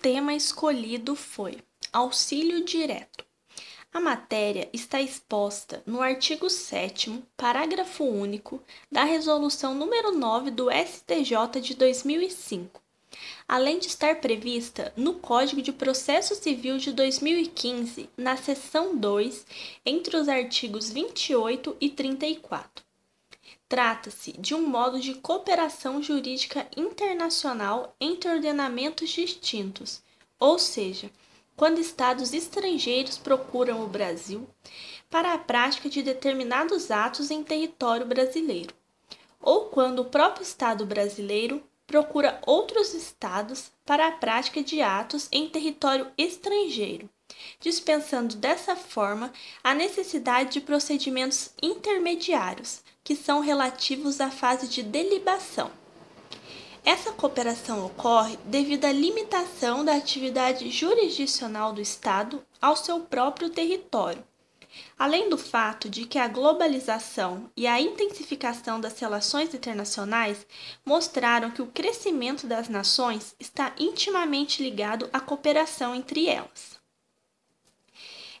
tema escolhido foi auxílio direto. A matéria está exposta no artigo 7º, parágrafo único, da Resolução nº 9 do STJ de 2005, além de estar prevista no Código de Processo Civil de 2015, na seção 2, entre os artigos 28 e 34. Trata-se de um modo de cooperação jurídica internacional entre ordenamentos distintos, ou seja, quando estados estrangeiros procuram o Brasil para a prática de determinados atos em território brasileiro, ou quando o próprio estado brasileiro procura outros estados para a prática de atos em território estrangeiro, dispensando dessa forma a necessidade de procedimentos intermediários, que são relativos à fase de delibação. Essa cooperação ocorre devido à limitação da atividade jurisdicional do Estado ao seu próprio território, além do fato de que a globalização e a intensificação das relações internacionais mostraram que o crescimento das nações está intimamente ligado à cooperação entre elas.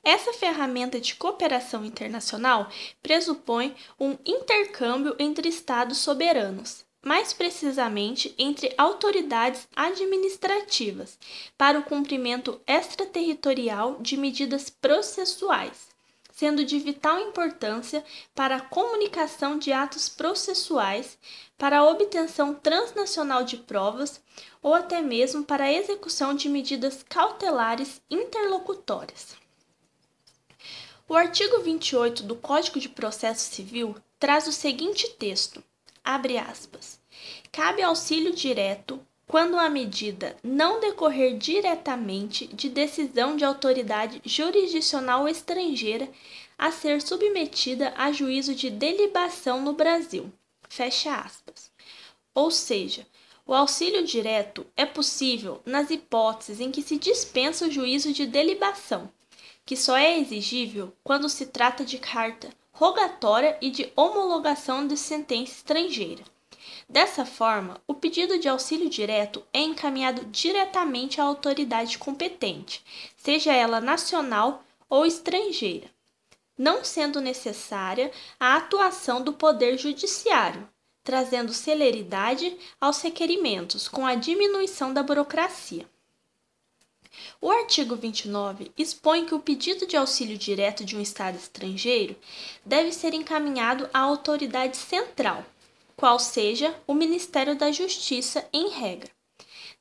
Essa ferramenta de cooperação internacional pressupõe um intercâmbio entre Estados soberanos, mais precisamente entre autoridades administrativas, para o cumprimento extraterritorial de medidas processuais, sendo de vital importância para a comunicação de atos processuais, para a obtenção transnacional de provas ou até mesmo para a execução de medidas cautelares interlocutórias. O artigo 28 do Código de Processo Civil traz o seguinte texto, abre aspas, cabe auxílio direto quando a medida não decorrer diretamente de decisão de autoridade jurisdicional estrangeira a ser submetida a juízo de delibação no Brasil, fecha aspas. Ou seja, o auxílio direto é possível nas hipóteses em que se dispensa o juízo de delibação, que só é exigível quando se trata de carta rogatória e de homologação de sentença estrangeira. Dessa forma, o pedido de auxílio direto é encaminhado diretamente à autoridade competente, seja ela nacional ou estrangeira, não sendo necessária a atuação do Poder Judiciário, trazendo celeridade aos requerimentos com a diminuição da burocracia. O artigo 29 expõe que o pedido de auxílio direto de um Estado estrangeiro deve ser encaminhado à autoridade central, qual seja o Ministério da Justiça em regra.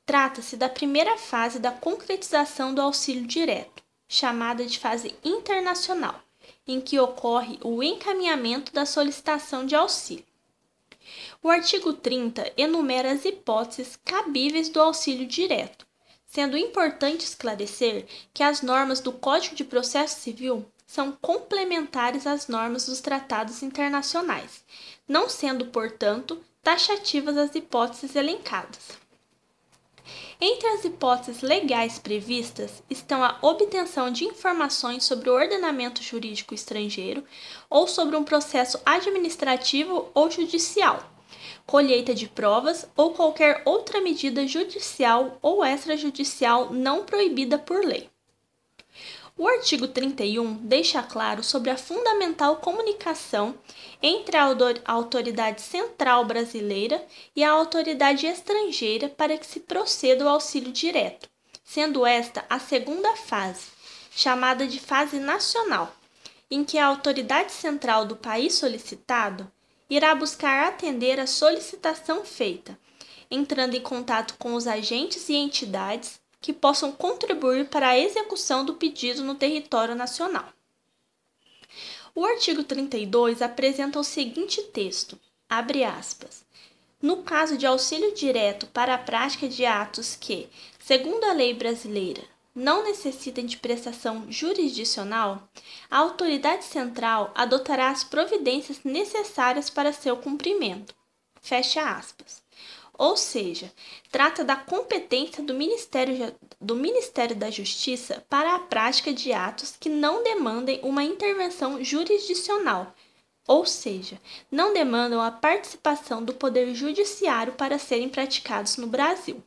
Trata-se da primeira fase da concretização do auxílio direto, chamada de fase internacional, em que ocorre o encaminhamento da solicitação de auxílio. O artigo 30 enumera as hipóteses cabíveis do auxílio direto, sendo importante esclarecer que as normas do Código de Processo Civil são complementares às normas dos tratados internacionais, não sendo, portanto, taxativas as hipóteses elencadas. Entre as hipóteses legais previstas estão a obtenção de informações sobre o ordenamento jurídico estrangeiro ou sobre um processo administrativo ou judicial, colheita de provas ou qualquer outra medida judicial ou extrajudicial não proibida por lei. O artigo 31 deixa claro sobre a fundamental comunicação entre a autoridade central brasileira e a autoridade estrangeira para que se proceda ao auxílio direto, sendo esta a segunda fase, chamada de fase nacional, em que a autoridade central do país solicitado irá buscar atender a solicitação feita, entrando em contato com os agentes e entidades que possam contribuir para a execução do pedido no território nacional. O artigo 32 apresenta o seguinte texto, abre aspas, no caso de auxílio direto para a prática de atos que, segundo a lei brasileira, não necessitem de prestação jurisdicional, a autoridade central adotará as providências necessárias para seu cumprimento, fecha aspas. Ou seja, trata da competência do Ministério da Justiça para a prática de atos que não demandem uma intervenção jurisdicional, ou seja, não demandam a participação do Poder Judiciário para serem praticados no Brasil.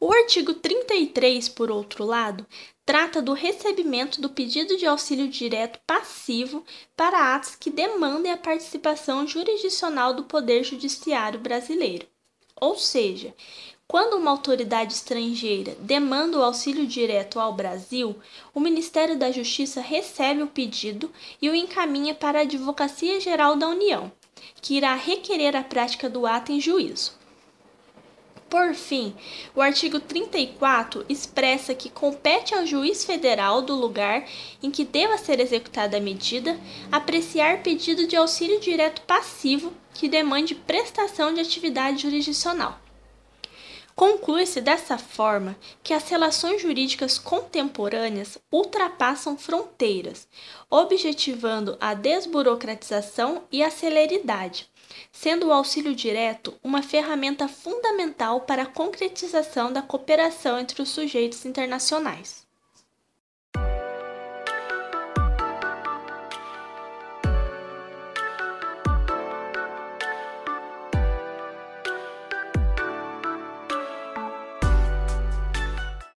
O artigo 33, por outro lado, trata do recebimento do pedido de auxílio direto passivo para atos que demandem a participação jurisdicional do Poder Judiciário brasileiro. Ou seja, quando uma autoridade estrangeira demanda o auxílio direto ao Brasil, o Ministério da Justiça recebe o pedido e o encaminha para a Advocacia Geral da União, que irá requerer a prática do ato em juízo. Por fim, o artigo 34 expressa que compete ao juiz federal do lugar em que deva ser executada a medida apreciar pedido de auxílio direto passivo que demande prestação de atividade jurisdicional. Conclui-se dessa forma que as relações jurídicas contemporâneas ultrapassam fronteiras, objetivando a desburocratização e a celeridade, sendo o auxílio direto uma ferramenta fundamental para a concretização da cooperação entre os sujeitos internacionais.